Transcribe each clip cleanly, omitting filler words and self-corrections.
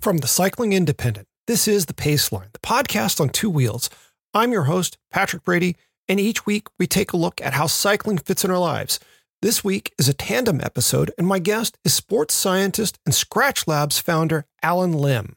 From the Cycling Independent, this is The Paceline, the podcast on two wheels. I'm your host, Patrick Brady, and each week we take a look at how cycling fits in our lives. This week is a tandem episode, and my guest is sports scientist and Skratch Labs founder, Allen Lim.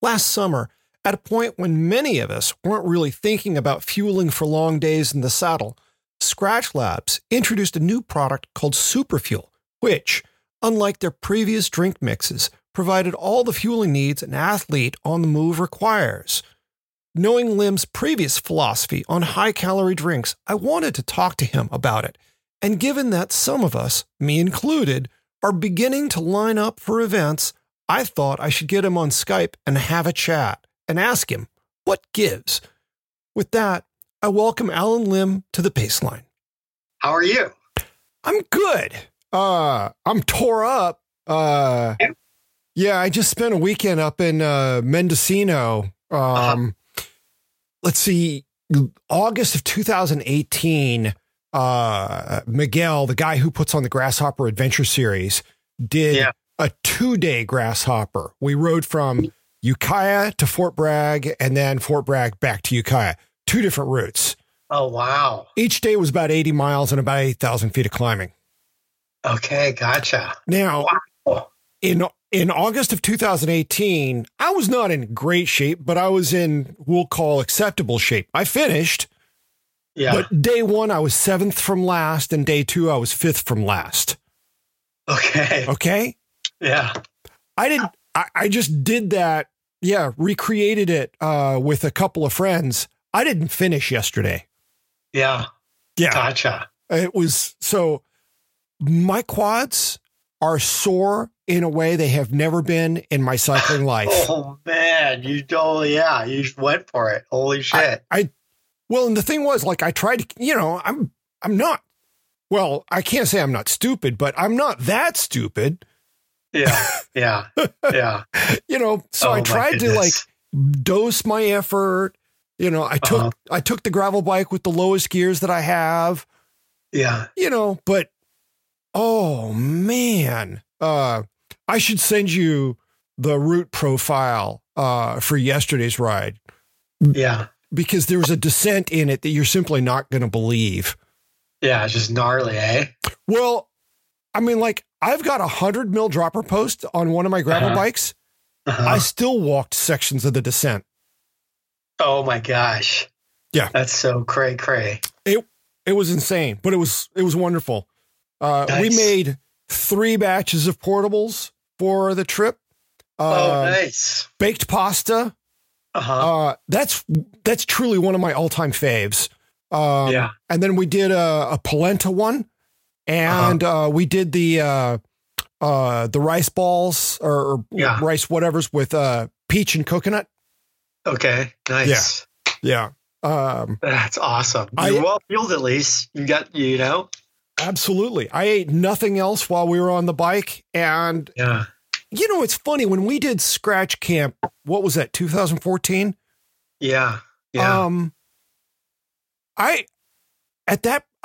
Last summer, at a point when many of us weren't really thinking about fueling for long days in the saddle, Skratch Labs introduced a new product called Superfuel, which, unlike their previous drink mixes, provided all the fueling needs an athlete on the move requires. Knowing Lim's previous philosophy on high-calorie drinks, I wanted to talk to him about it. And given that some of us, me included, are beginning to line up for events, I thought I should get him on Skype and have a chat and ask him, what gives? With that, I welcome Allen Lim to The Paceline. How are you? I'm good. I'm tore up. Yeah, I just spent a weekend up in Mendocino. Let's see, August of 2018, Miguel, the guy who puts on the Grasshopper Adventure Series, did a 2-day Grasshopper. We rode from Ukiah to Fort Bragg and then Fort Bragg back to Ukiah. Two different routes. Oh, wow. Each day was about 80 miles and about 8,000 feet of climbing. Okay, gotcha. Now, wow. In August of 2018, I was not in great shape, but I was in, we'll call, acceptable shape. I finished. Yeah. But day one, I was 7th from last, and day two, I was 5th from last. Okay. Okay? Yeah. I just did that. Yeah, recreated it with a couple of friends. I didn't finish yesterday. Yeah. Yeah. Gotcha. It was, so my quads are sore in a way they have never been in my cycling life. Oh man, you totally, yeah, you went for it. Holy shit. Well, and the thing was, like, I tried to, you know, I'm not, well, I can't say I'm not stupid, but I'm not that stupid. Yeah. Yeah. Yeah. You know, so I tried to like dose my effort. You know, I took the gravel bike with the lowest gears that I have. Yeah. You know, but oh man, I should send you the route profile for yesterday's ride. Yeah, because there was a descent in it that you're simply not going to believe. Yeah, it's just gnarly, eh? Well, I mean, like, I've got 100 mil dropper post on one of my gravel bikes. Uh-huh. I still walked sections of the descent. Oh my gosh! Yeah, that's so cray. It was insane, but it was wonderful. Nice. We made 3 batches of portables for the trip. Nice. Baked pasta. Uh-huh. That's truly one of my all-time faves. Yeah. And then we did a polenta one, and we did the rice balls or rice whatevers with peach and coconut. Okay. Nice. Yeah. That's awesome. You're well fueled, at least. You got, you know. Absolutely. I ate nothing else while we were on the bike. And, you know, it's funny when we did Skratch Camp, what was that? 2014? Yeah. Yeah. I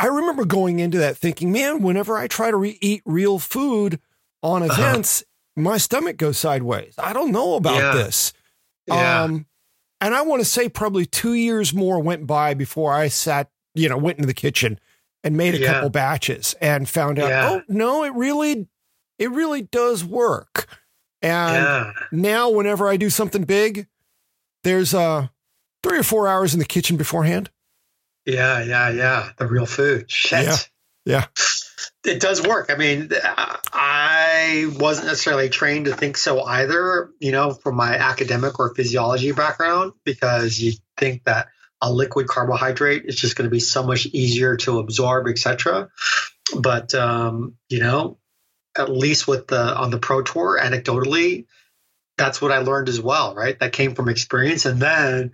remember going into that thinking, man, whenever I try to eat real food on events, my stomach goes sideways. I don't know about this. Yeah. And I want to say probably 2 years more went by before I went into the kitchen and made a couple batches and found out, oh no, it really does work. And now whenever I do something big, there's 3 or 4 hours in the kitchen beforehand. Yeah. Yeah. Yeah. The real food. Shit. Yeah. Yeah. It does work. I mean, I wasn't necessarily trained to think so either, you know, from my academic or physiology background, because you think that a liquid carbohydrate is just going to be so much easier to absorb, etc. But you know, at least with the on the Pro Tour, anecdotally, that's what I learned as well, right? That came from experience, and then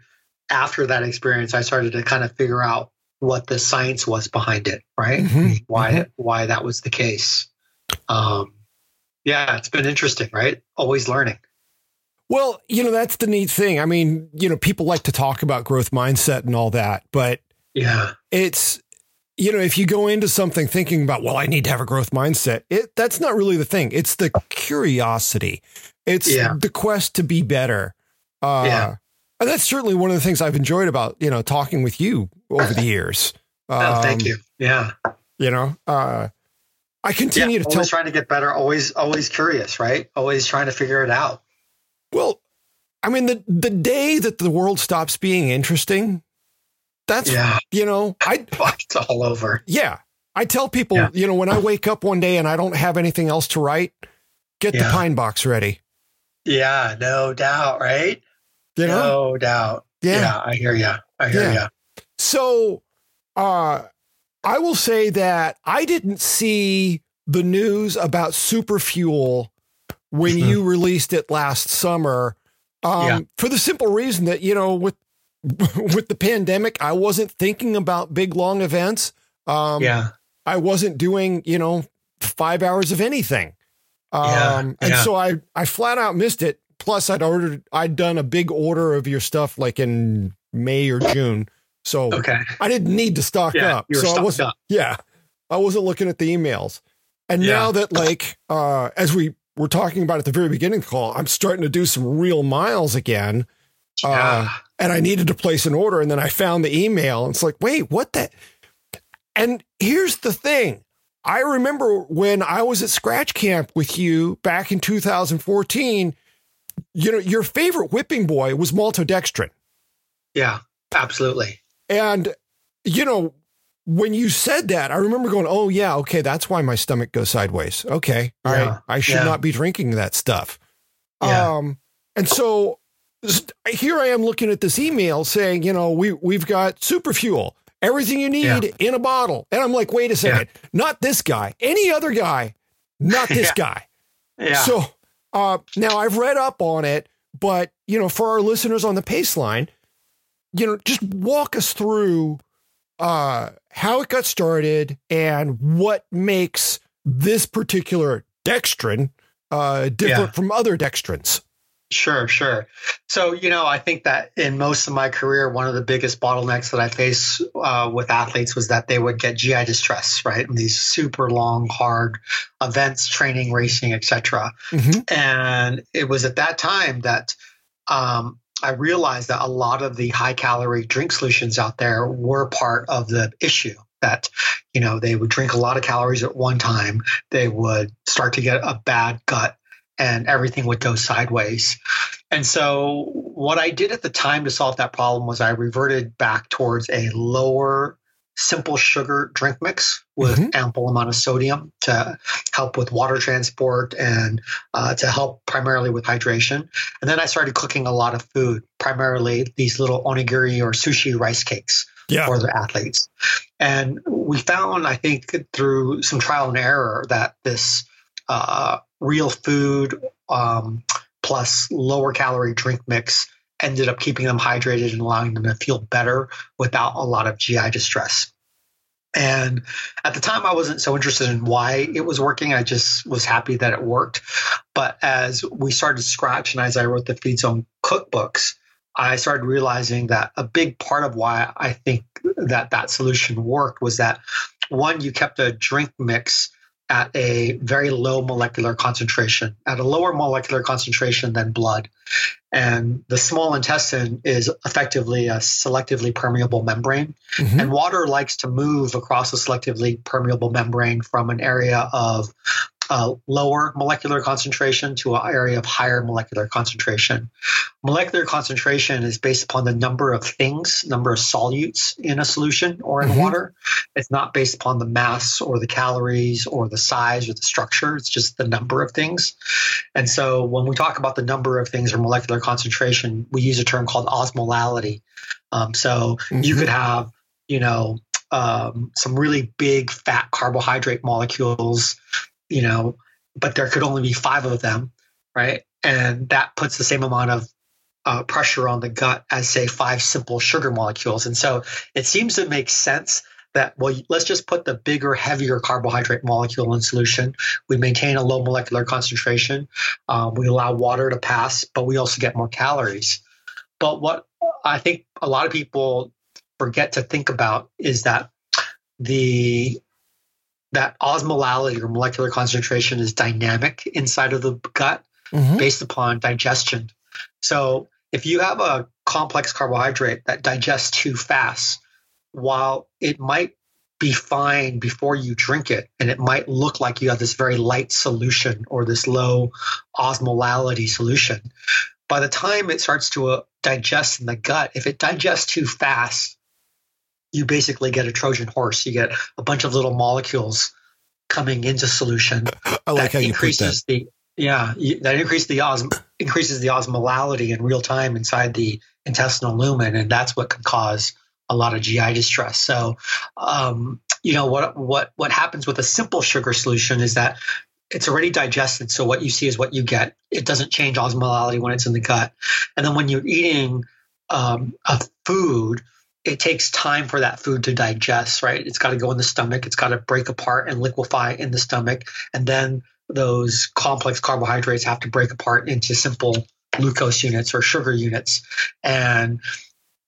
after that experience, I started to kind of figure out what the science was behind it, right? Mm-hmm. Why that was the case. Yeah, it's been interesting, right? Always learning. Well, you know, that's the neat thing. I mean, you know, people like to talk about growth mindset and all that, but yeah, it's, you know, if you go into something thinking about, well, I need to have a growth mindset, that's not really the thing. It's the curiosity. It's the quest to be better. And that's certainly one of the things I've enjoyed about, you know, talking with you over the years. Thank you. Yeah. You know, I continue to always trying to get better. Always curious, right? Always trying to figure it out. Well, I mean, the day that the world stops being interesting, that's, you know, it's all over. Yeah. I tell people, you know, when I wake up one day and I don't have anything else to write, get the pine box ready. Yeah, no doubt. Right. You know? No doubt. Yeah. I hear you. So, I will say that I didn't see the news about Superfuel when you released it last summer, for the simple reason that, you know, with the pandemic, I wasn't thinking about big, long events. I wasn't doing, you know, 5 hours of anything. And so I flat out missed it. Plus I'd done a big order of your stuff like in May or June. So I didn't need to stock up. So I wasn't looking at the emails. And now that, like, as we were talking about at the very beginning of the call, I'm starting to do some real miles again. And I needed to place an order. And then I found the email and it's like, wait, what the? And here's the thing. I remember when I was at Skratch Camp with you back in 2014, you know, your favorite whipping boy was maltodextrin. Yeah, absolutely. And, you know, when you said that, I remember going, oh, yeah, okay, that's why my stomach goes sideways. Okay, all right, I should not be drinking that stuff. And so here I am looking at this email saying, you know, we've got Superfuel, everything you need in a bottle. And I'm like, wait a second, not this guy, any other guy, not this guy. So now I've read up on it, but, you know, for our listeners on the Pace Line, you know, just walk us through how it got started and what makes this particular dextrin different from other dextrins. Sure. So, you know, I think that in most of my career, one of the biggest bottlenecks that I face with athletes was that they would get GI distress, right? And these super long, hard events, training, racing, etc. Mm-hmm. And it was at that time that I realized that a lot of the high-calorie drink solutions out there were part of the issue, that, you know, they would drink a lot of calories at one time. They would start to get a bad gut and everything would go sideways. And so what I did at the time to solve that problem was I reverted back towards a lower simple sugar drink mix with ample amount of sodium to help with water transport and to help primarily with hydration. And then I started cooking a lot of food, primarily these little onigiri or sushi rice cakes for the athletes. And we found, I think, through some trial and error that this real food plus lower calorie drink mix ended up keeping them hydrated and allowing them to feel better without a lot of GI distress. And at the time, I wasn't so interested in why it was working. I just was happy that it worked. But as we started Skratch and as I wrote the Feed Zone cookbooks, I started realizing that a big part of why I think that that solution worked was that, one, you kept a drink mix at a very low molecular concentration, at a lower molecular concentration than blood. And the small intestine is effectively a selectively permeable membrane. Mm-hmm. And water likes to move across a selectively permeable membrane from an area of lower molecular concentration to an area of higher molecular concentration. Molecular concentration is based upon the number of things, number of solutes in a solution or in water. It's not based upon the mass or the calories or the size or the structure. It's just the number of things. And so when we talk about the number of things or molecular concentration, we use a term called osmolality. So you could have, you know, some really big fat carbohydrate molecules, you know, but there could only be 5 of them, right? And that puts the same amount of pressure on the gut as, say, 5 simple sugar molecules. And so it seems to make sense that, well, let's just put the bigger, heavier carbohydrate molecule in solution. We maintain a low molecular concentration. We allow water to pass, but we also get more calories. But what I think a lot of people forget to think about is that that osmolality or molecular concentration is dynamic inside of the gut based upon digestion. So if you have a complex carbohydrate that digests too fast, while it might be fine before you drink it, and it might look like you have this very light solution or this low osmolality solution, by the time it starts to digest in the gut, if it digests too fast, you basically get a Trojan horse. You get a bunch of little molecules coming into solution. I like how you put that. That increases the osmolality in real time inside the intestinal lumen, and that's what could cause a lot of GI distress. So, you know, what happens with a simple sugar solution is that it's already digested. So what you see is what you get. It doesn't change osmolality when it's in the gut. And then when you're eating a food, it takes time for that food to digest, right? It's got to go in the stomach. It's got to break apart and liquefy in the stomach. And then those complex carbohydrates have to break apart into simple glucose units or sugar units. And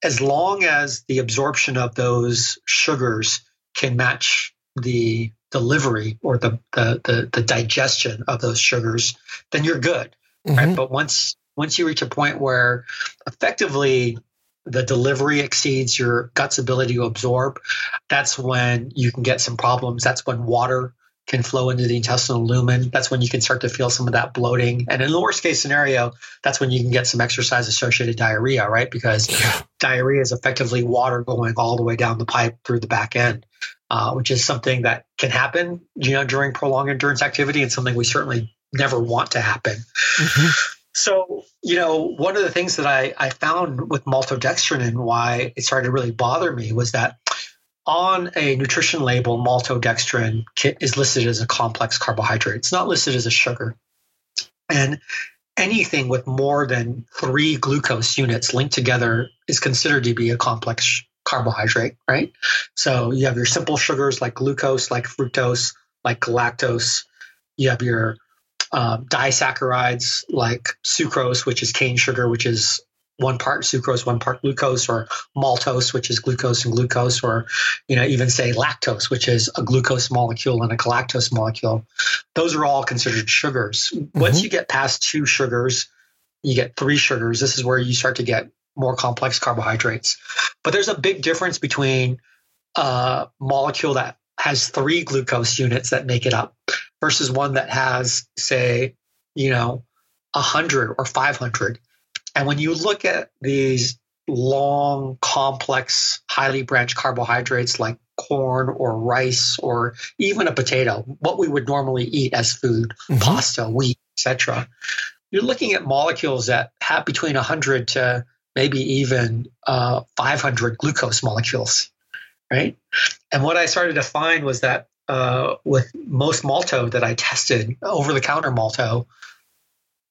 as long as the absorption of those sugars can match the delivery or the digestion of those sugars, then you're good, right? But once you reach a point where effectively the delivery exceeds your gut's ability to absorb, that's when you can get some problems. That's when water can flow into the intestinal lumen. That's when you can start to feel some of that bloating. And in the worst case scenario, that's when you can get some exercise-associated diarrhea, right? Because diarrhea is effectively water going all the way down the pipe through the back end, which is something that can happen, you know, during prolonged endurance activity, and something we certainly never want to happen. So, you know, one of the things that I found with maltodextrin and why it started to really bother me was that on a nutrition label, maltodextrin is listed as a complex carbohydrate. It's not listed as a sugar. And anything with more than 3 glucose units linked together is considered to be a complex carbohydrate, right? So you have your simple sugars like glucose, like fructose, like galactose. You have your disaccharides like sucrose, which is cane sugar, which is 1 part sucrose, 1 part glucose, or maltose, which is glucose and glucose, or, you know, even say lactose, which is a glucose molecule and a galactose molecule. Those are all considered sugars. Once you get past 2 sugars, you get 3 sugars. This is where you start to get more complex carbohydrates. But there's a big difference between a molecule that has 3 glucose units that make it up versus one that has, say, you know, 100 or 500. And when you look at these long, complex, highly branched carbohydrates like corn or rice or even a potato, what we would normally eat as food, pasta, wheat, etc., you're looking at molecules that have between 100 to maybe even 500 glucose molecules, right? And what I started to find was that with most malto that I tested, over-the-counter malto,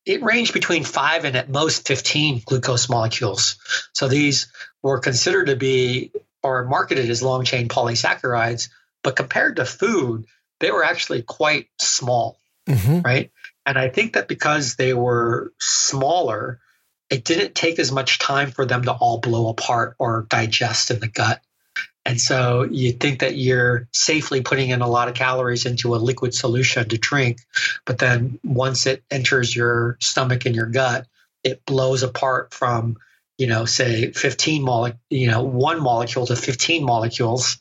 it ranged between 5 and at most 15 glucose molecules. So these were considered to be or marketed as long-chain polysaccharides, but compared to food, they were actually quite small, right? And I think that because they were smaller, it didn't take as much time for them to all blow apart or digest in the gut. And so you think that you're safely putting in a lot of calories into a liquid solution to drink, but then once it enters your stomach and your gut, it blows apart from, you know, say 1 molecule to 15 molecules,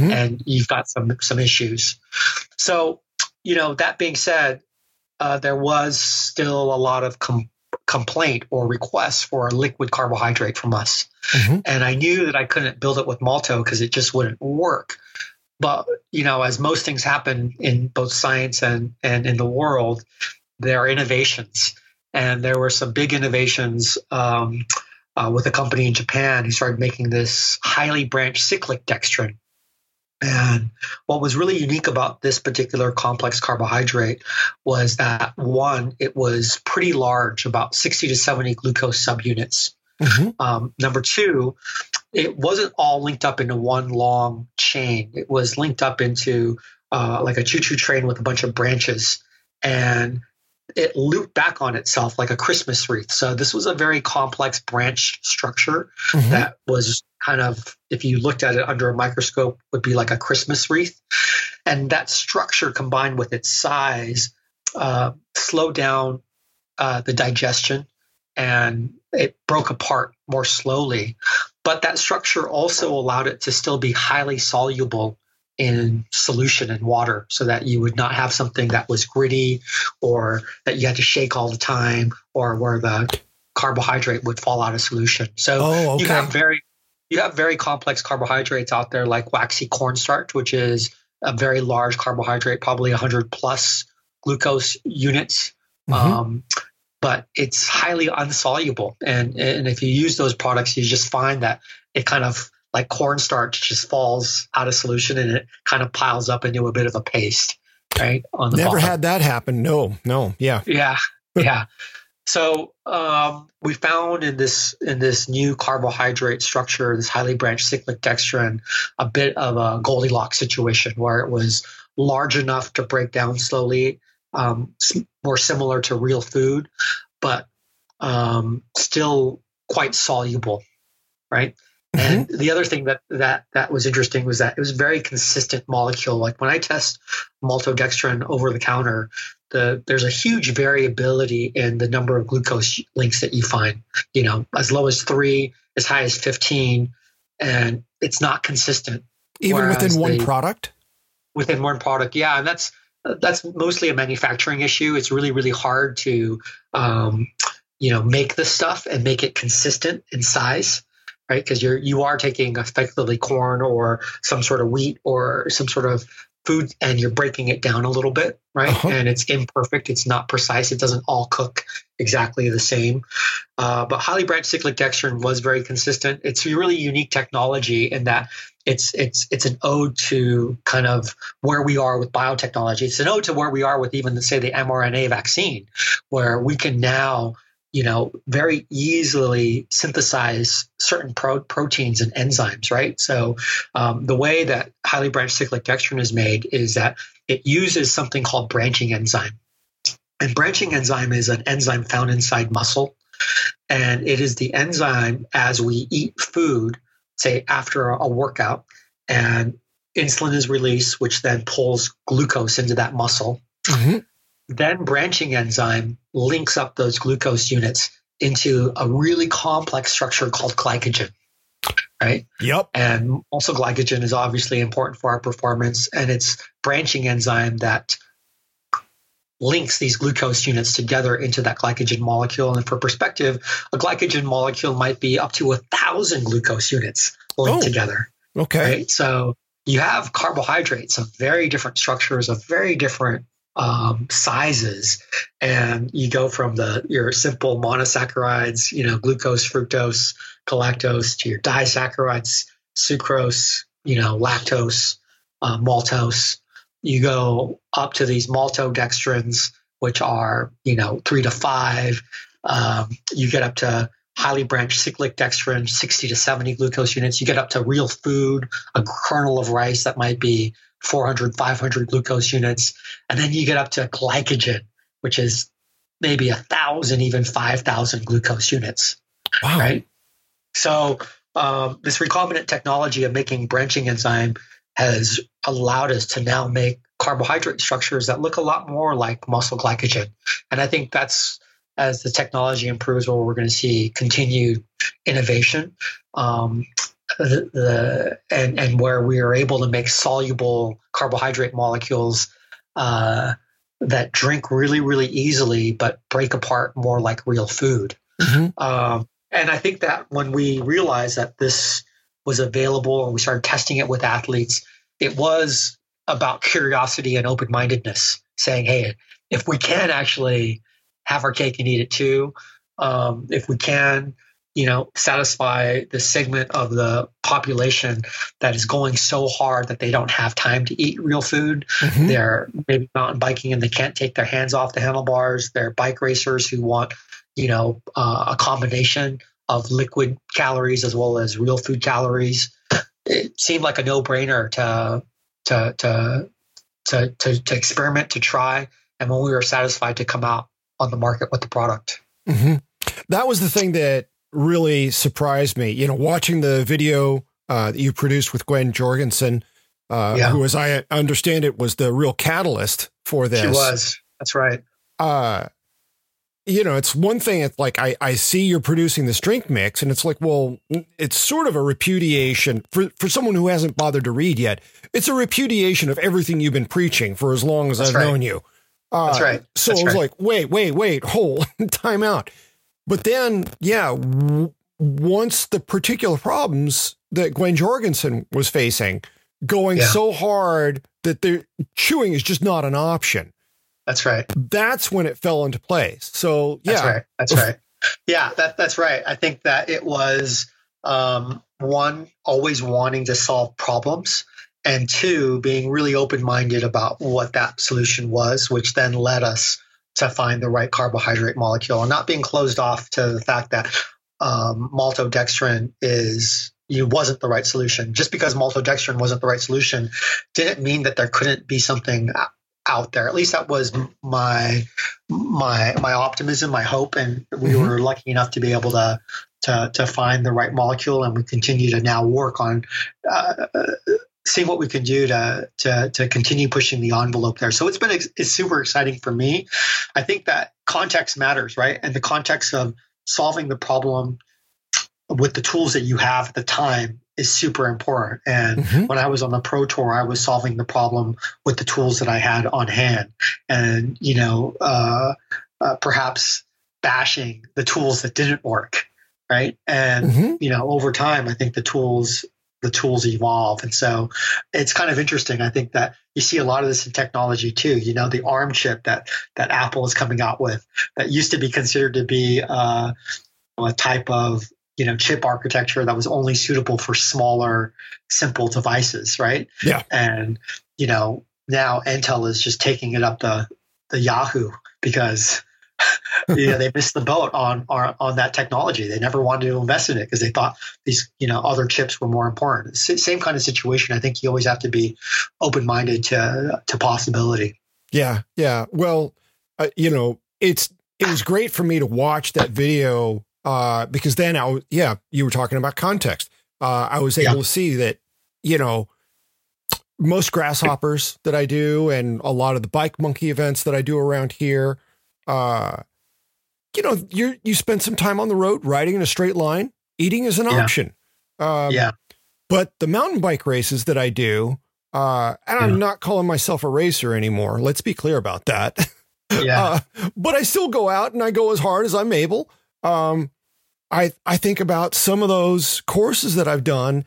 and you've got some issues. So, you know, that being said, there was still a lot of complaint or requests for a liquid carbohydrate from us. Mm-hmm. And I knew that I couldn't build it with malto because it just wouldn't work. But, you know, as most things happen in both science and in the world, there are innovations. And there were some big innovations with a company in Japan who started making this highly branched cyclic dextrin. And what was really unique about this particular complex carbohydrate was that, one, it was pretty large, about 60 to 70 glucose subunits. Mm-hmm. Number two, it wasn't all linked up into one long chain. It was linked up into like a choo-choo train with a bunch of branches. And it looped back on itself like a Christmas wreath. So this was a very complex branch structure mm-hmm. that was kind of, if you looked at it under a microscope, would be like a Christmas wreath. And that structure combined with its size slowed down the digestion, and it broke apart more slowly. But that structure also allowed it to still be highly soluble in solution and water, so that you would not have something that was gritty or that you had to shake all the time, or where the carbohydrate would fall out of solution. So you have very complex carbohydrates out there, like waxy cornstarch, which is a very large carbohydrate, probably 100 plus glucose units. Mm-hmm. But it's highly unsoluble. And if you use those products, you just find that it kind of, like cornstarch, just falls out of solution and it kind of piles up into a bit of a paste, right? On the Never bottom. Had that happen. No. Yeah. Yeah. Yeah. So we found in this new carbohydrate structure, this highly branched cyclic dextrin, a bit of a Goldilocks situation where it was large enough to break down slowly, more similar to real food, but still quite soluble, right? And the other thing that was interesting was that it was a very consistent molecule. Like when I test maltodextrin over the counter, there's a huge variability in the number of glucose links that you find, you know, as low as 3, as high as 15, and it's not consistent. Even within one product? Within one product, yeah. And that's mostly a manufacturing issue. It's really, really hard to, make this stuff and make it consistent in size. Right, because you are taking effectively corn or some sort of wheat or some sort of food, and you're breaking it down a little bit, right? Uh-huh. And it's imperfect, it's not precise, it doesn't all cook exactly the same. But highly branched cyclic dextrin was very consistent. It's a really unique technology in that it's an ode to kind of where we are with biotechnology. It's an ode to where we are with even say the mRNA vaccine, where we can now, you know, very easily synthesize certain proteins and enzymes, right? So the way that highly branched cyclic dextrin is made is that it uses something called branching enzyme. And branching enzyme is an enzyme found inside muscle. And it is the enzyme as we eat food, say after a workout, and insulin is released, which then pulls glucose into that muscle. Mm-hmm. Then branching enzyme links up those glucose units into a really complex structure called glycogen, right? Yep. And also glycogen is obviously important for our performance, and it's branching enzyme that links these glucose units together into that glycogen molecule. And for perspective, a glycogen molecule might be up to 1,000 glucose units linked together. Okay. Right? So you have carbohydrates of very different structures, of very different sizes, and you go from your simple monosaccharides, you know, glucose, fructose, galactose, to your disaccharides, sucrose, you know, lactose, maltose. You go up to these maltodextrins, which are, you know, 3 to 5. You get up to highly branched cyclic dextrin, 60 to 70 glucose units. You get up to real food, a kernel of rice that might be 400, 500 glucose units. And then you get up to glycogen, which is maybe 1,000, even 5,000 glucose units. Wow. Right? So this recombinant technology of making branching enzyme has allowed us to now make carbohydrate structures that look a lot more like muscle glycogen. And I think that's, as the technology improves, where we're going to see continued innovation. And where we are able to make soluble carbohydrate molecules that drink really, really easily, but break apart more like real food. Mm-hmm. And I think that when we realized that this was available and we started testing it with athletes, it was about curiosity and open-mindedness, saying, hey, if we can actually have our cake and eat it too, if we can, you know, satisfy the segment of the population that is going so hard that they don't have time to eat real food. Mm-hmm. They're maybe mountain biking and they can't take their hands off the handlebars. They're bike racers who want, you know, a combination of liquid calories as well as real food calories. It seemed like a no-brainer to experiment, to try. And when we were satisfied to come out on the market with the product. Mm-hmm. That was the thing that really surprised me, you know, watching the video that you produced with Gwen Jorgensen, who, as I understand it, was the real catalyst for this. She was. That's right. You know, it's one thing. It's like, I see you're producing this drink mix, and it's like, well, it's sort of a repudiation for someone who hasn't bothered to read yet. It's a repudiation of everything you've been preaching for as long as I've known you. That's right. So that's like, wait, hold time out. But then, once the particular problems that Gwen Jorgensen was facing, going so hard that the chewing is just not an option. That's right. That's when it fell into place. So, yeah. That's right. Yeah, that's right. I think that it was, one, always wanting to solve problems, and two, being really open-minded about what that solution was, which then led us to find the right carbohydrate molecule, and not being closed off to the fact that maltodextrin wasn't the right solution. Just because maltodextrin wasn't the right solution didn't mean that there couldn't be something out there. At least that was my optimism, my hope, and we were lucky enough to be able to find the right molecule, and we continue to now work on seeing what we can do to continue pushing the envelope there. So it's super exciting for me. I think that context matters, right? And the context of solving the problem with the tools that you have at the time is super important. And when I was on the pro tour, I was solving the problem with the tools that I had on hand, and, you know, perhaps bashing the tools that didn't work. Right. And, you know, over time, I think the tools evolve. And so it's kind of interesting. I think that you see a lot of this in technology too. You know, the ARM chip that Apple is coming out with that used to be considered to be a type of, you know, chip architecture that was only suitable for smaller, simple devices, right? Yeah. And, you know, now Intel is just taking it up the Yahoo because you know, they missed the boat on that technology. They never wanted to invest in it because they thought these, you know, other chips were more important. Same kind of situation. I think you always have to be open-minded to possibility. Yeah. Yeah. Well, you know, it was great for me to watch that video because then you were talking about context. I was able to see that, you know, most grasshoppers that I do and a lot of the bike monkey events that I do around here, you know, you spend some time on the road riding in a straight line. Eating is an option. But the mountain bike races that I do, and I'm not calling myself a racer anymore. Let's be clear about that. But I still go out and I go as hard as I'm able. I think about some of those courses that I've done,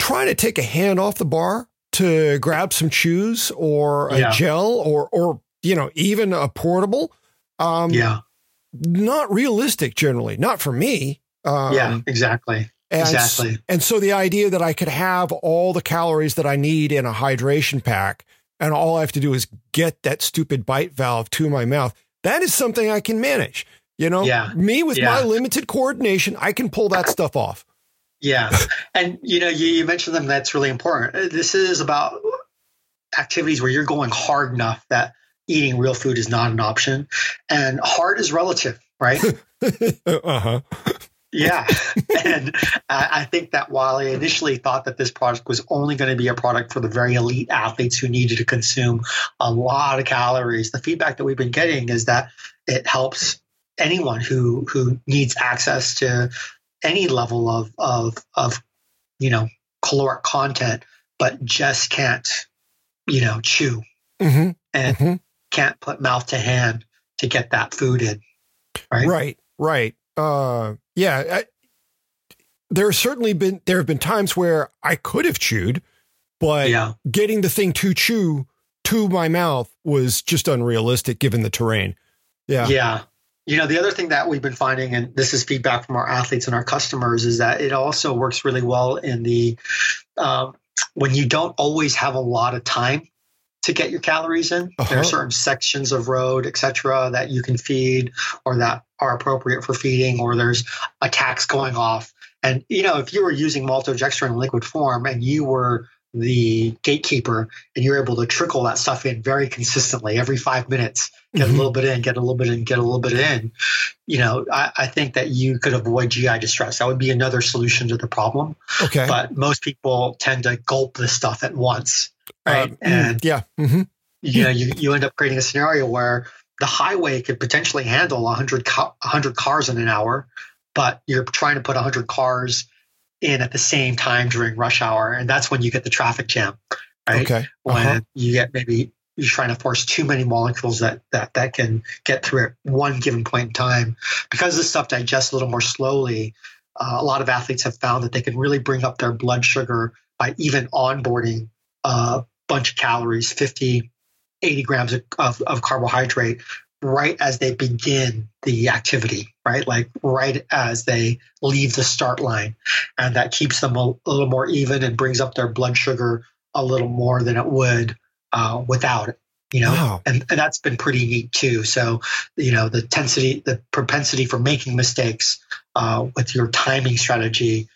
trying to take a hand off the bar to grab some chews or a gel or, you know, even a portable. Not realistic generally, not for me. Exactly. And so the idea that I could have all the calories that I need in a hydration pack and all I have to do is get that stupid bite valve to my mouth. That is something I can manage, you know, me with my limited coordination, I can pull that stuff off. Yeah. And you know, you mentioned them. That's really important. This is about activities where you're going hard enough that eating real food is not an option, and hard is relative, right? And I think that while I initially thought that this product was only going to be a product for the very elite athletes who needed to consume a lot of calories, the feedback that we've been getting is that it helps anyone who needs access to any level of you know, caloric content, but just can't, you know, chew mm-hmm. and mm-hmm. can't put mouth to hand to get that food in. Right. Right. Right. Yeah. There have been times where I could have chewed, but getting the thing to chew to my mouth was just unrealistic given the terrain. Yeah. Yeah. You know, the other thing that we've been finding, and this is feedback from our athletes and our customers, is that it also works really well in the when you don't always have a lot of time to get your calories in. Uh-huh. There are certain sections of road, et cetera, that you can feed or that are appropriate for feeding, or there's attacks going off. And, you know, if you were using maltodextrin in liquid form and you were the gatekeeper and you're able to trickle that stuff in very consistently every 5 minutes, get mm-hmm. a little bit in, get a little bit in, get a little bit in, you know, I think that you could avoid GI distress. That would be another solution to the problem. Okay. But most people tend to gulp this stuff at once. Right. And yeah, mm-hmm. you know, you end up creating a scenario where the highway could potentially handle 100 cars in an hour, but you're trying to put 100 cars in at the same time during rush hour. And that's when you get the traffic jam, right? Okay. When you get maybe you're trying to force too many molecules that can get through at one given point in time. Because this stuff digests a little more slowly, a lot of athletes have found that they can really bring up their blood sugar by even onboarding a bunch of calories, 50, 80 grams of carbohydrate, right as they begin the activity, right? Like right as they leave the start line. And that keeps them a little more even and brings up their blood sugar a little more than it would without it, you know? Wow. And that's been pretty neat too. So, you know, the propensity for making mistakes with your timing strategy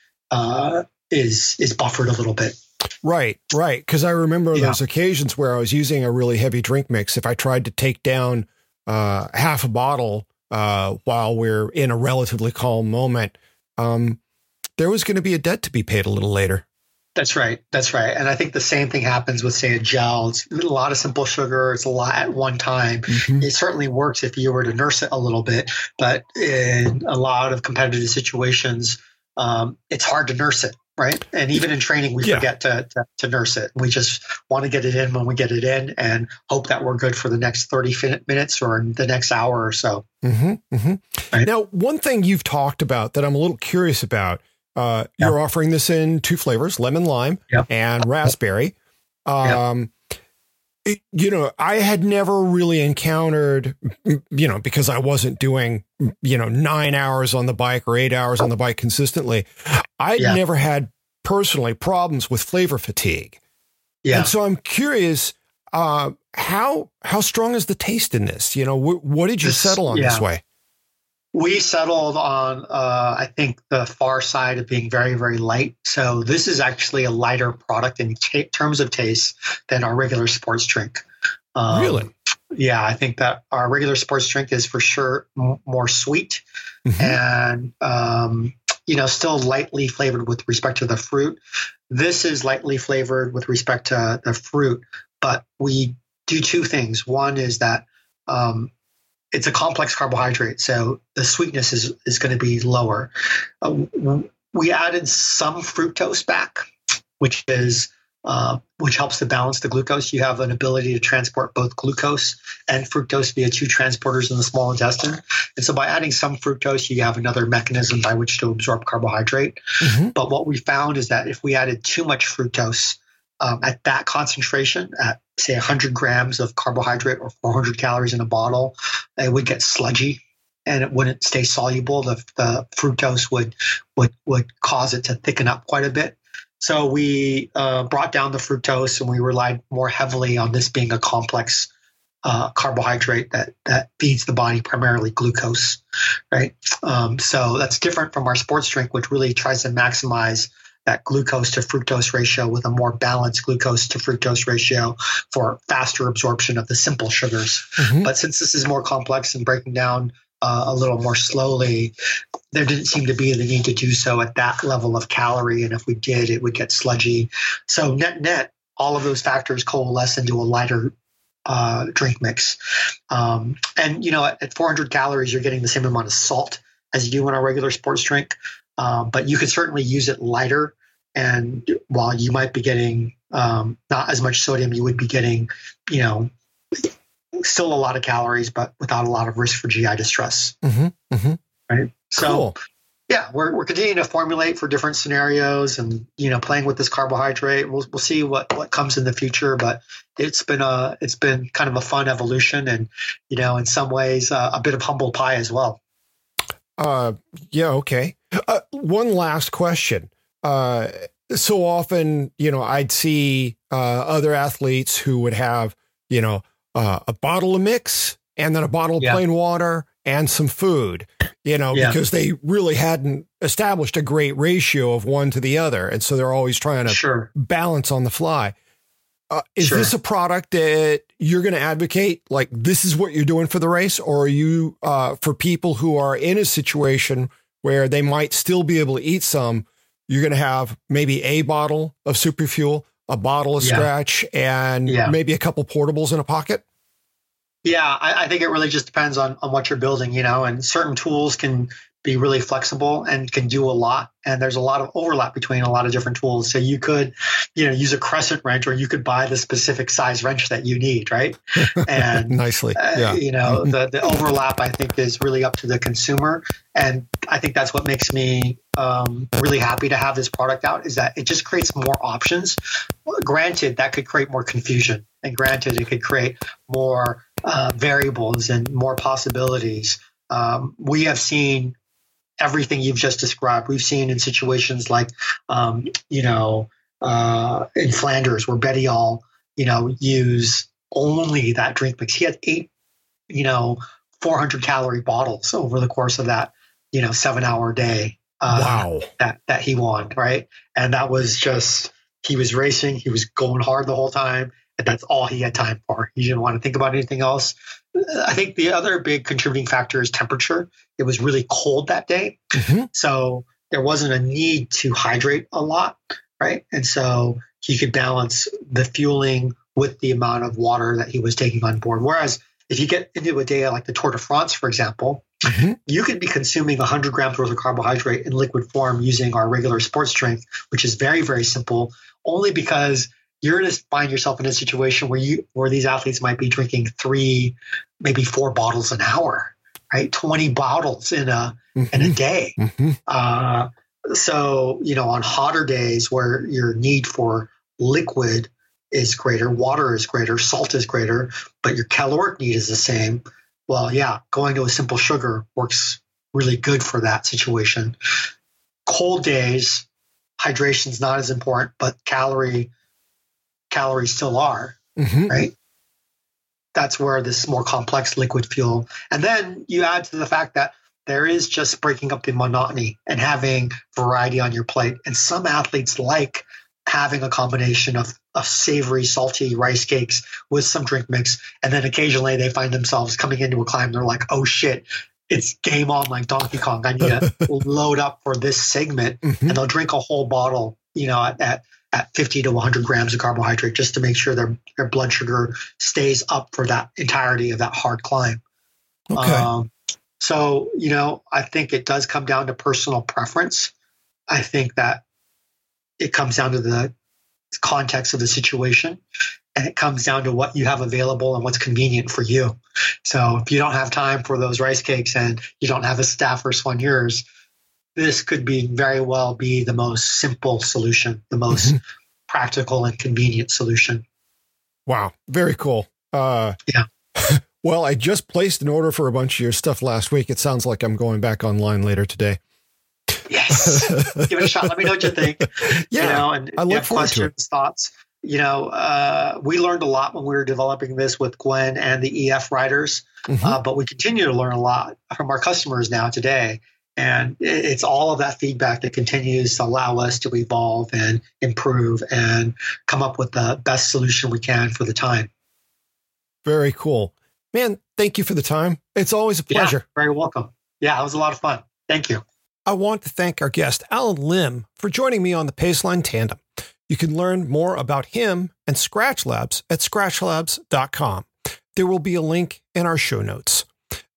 is buffered a little bit. Right, right. Because I remember those occasions where I was using a really heavy drink mix. If I tried to take down half a bottle while we're in a relatively calm moment, there was going to be a debt to be paid a little later. That's right. That's right. And I think the same thing happens with, say, a gel. It's a lot of simple sugar. It's a lot at one time. Mm-hmm. It certainly works if you were to nurse it a little bit. But in a lot of competitive situations, it's hard to nurse it. Right. And even in training, we forget to nurse it. We just want to get it in when we get it in and hope that we're good for the next 30 minutes or the next hour or so. Mm-hmm, mm-hmm. Right? Now, one thing you've talked about that I'm a little curious about, you're offering this in two flavors, lemon, lime and raspberry. You know, I had never really encountered, you know, because I wasn't doing, you know, 9 hours on the bike or 8 hours on the bike consistently. I'd never had personally problems with flavor fatigue. Yeah. And so I'm curious, how strong is the taste in this? You know, what did you settle on this way? We settled on, I think, the far side of being very, very light. So this is actually a lighter product in terms of taste than our regular sports drink. Really? Yeah, I think that our regular sports drink is for sure more sweet and, you know, still lightly flavored with respect to the fruit. This is lightly flavored with respect to the fruit, but we do two things. One is that it's a complex carbohydrate, so the sweetness is going to be lower. We added some fructose back, which helps to balance the glucose. You have an ability to transport both glucose and fructose via two transporters in the small intestine. And so by adding some fructose, you have another mechanism by which to absorb carbohydrate. Mm-hmm. But what we found is that if we added too much fructose, at that concentration, at say 100 grams of carbohydrate or 400 calories in a bottle, it would get sludgy and it wouldn't stay soluble. The fructose would cause it to thicken up quite a bit. So we brought down the fructose and we relied more heavily on this being a complex carbohydrate that feeds the body primarily glucose, right? So that's different from our sports drink, which really tries to maximize that glucose to fructose ratio with a more balanced glucose to fructose ratio for faster absorption of the simple sugars. Mm-hmm. But since this is more complex and breaking down a little more slowly, there didn't seem to be the need to do so at that level of calorie. And if we did, it would get sludgy. So net, all of those factors coalesce into a lighter drink mix. And, you know, at 400 calories, you're getting the same amount of salt as you do in our regular sports drink. But you could certainly use it lighter, and while you might be getting not as much sodium. You would be getting, you know, still a lot of calories, but without a lot of risk for GI distress. Mm-hmm, mm-hmm. Right. So, cool. Yeah, we're continuing to formulate for different scenarios and, you know, playing with this carbohydrate. We'll see what comes in the future, but it's been kind of a fun evolution and, you know, in some ways a bit of humble pie as well. Yeah. Okay. One last question. So often, you know, I'd see other athletes who would have, you know, a bottle of mix and then a bottle of plain water and some food, you know, because they really hadn't established a great ratio of one to the other. And so they're always trying to balance on the fly. Is this a product that you're going to advocate? Like, this is what you're doing for the race? Or are you for people who are in a situation where they might still be able to eat some, you're going to have maybe a bottle of Superfuel, a bottle of Skratch, and maybe a couple portables in a pocket? Yeah, I think it really just depends on what you're building, you know, and certain tools can be really flexible and can do a lot. And there's a lot of overlap between a lot of different tools. So you could, you know, use a crescent wrench, or you could buy the specific size wrench that you need, right? And nicely, you know, the overlap, I think, is really up to the consumer. And I think that's what makes me really happy to have this product out, is that it just creates more options. Granted, that could create more confusion. And granted, it could create more variables and more possibilities. We have seen everything you've just described. We've seen in situations like, you know, in Flanders, where Bettyall, you know, use only that drink mix. He had 8, you know, 400 calorie bottles over the course of that, you know, 7-hour day that he won. Right. And that was just, he was racing. He was going hard the whole time. And that's all he had time for. He didn't want to think about anything else. I think the other big contributing factor is temperature. It was really cold that day. Mm-hmm. So there wasn't a need to hydrate a lot, right? And so he could balance the fueling with the amount of water that he was taking on board. Whereas if you get into a day like the Tour de France, for example, mm-hmm. you could be consuming 100 grams worth of carbohydrate in liquid form using our regular sports drink, which is very, very simple, only because you're going to find yourself in a situation where these athletes might be drinking 3, maybe 4 bottles an hour, right? 20 bottles in a day. Mm-hmm. So, you know, on hotter days where your need for liquid is greater, water is greater, salt is greater, but your caloric need is the same. Well, yeah, going to a simple sugar works really good for that situation. Cold days, hydration is not as important, but calories still are, mm-hmm. right? That's where this more complex liquid fuel. And then you add to the fact that there is just breaking up the monotony and having variety on your plate. And some athletes like having a combination of savory, salty rice cakes with some drink mix. And then occasionally they find themselves coming into a climb. They're like, oh shit, it's game on like Donkey Kong. I need to load up for this segment. Mm-hmm. And they'll drink a whole bottle, you know, at 50 to 100 grams of carbohydrate, just to make sure their blood sugar stays up for that entirety of that hard climb. Okay. So, you know, I think it does come down to personal preference. I think that it comes down to the context of the situation, and it comes down to what you have available and what's convenient for you. So if you don't have time for those rice cakes and you don't have a staff or soigneurs, this could be very well be the most simple solution, the most mm-hmm. practical and convenient solution. Wow. Very cool. Yeah. Well, I just placed an order for a bunch of your stuff last week. It sounds like I'm going back online later today. Yes. Give it a shot. Let me know what you think. Yeah. You know, and I look forward to it. Thoughts. You know, we learned a lot when we were developing this with Gwen and the EF riders, mm-hmm. But we continue to learn a lot from our customers now today. And it's all of that feedback that continues to allow us to evolve and improve and come up with the best solution we can for the time. Very cool. Man, thank you for the time. It's always a pleasure. Yeah, very welcome. Yeah, it was a lot of fun. Thank you. I want to thank our guest, Allen Lim, for joining me on the Paceline Tandem. You can learn more about him and Skratch Labs at skratchlabs.com. There will be a link in our show notes.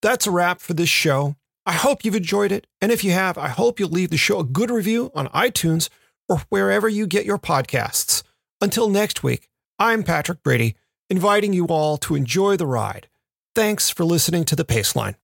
That's a wrap for this show. I hope you've enjoyed it, and if you have, I hope you'll leave the show a good review on iTunes or wherever you get your podcasts. Until next week, I'm Patrick Brady, inviting you all to enjoy the ride. Thanks for listening to The Paceline.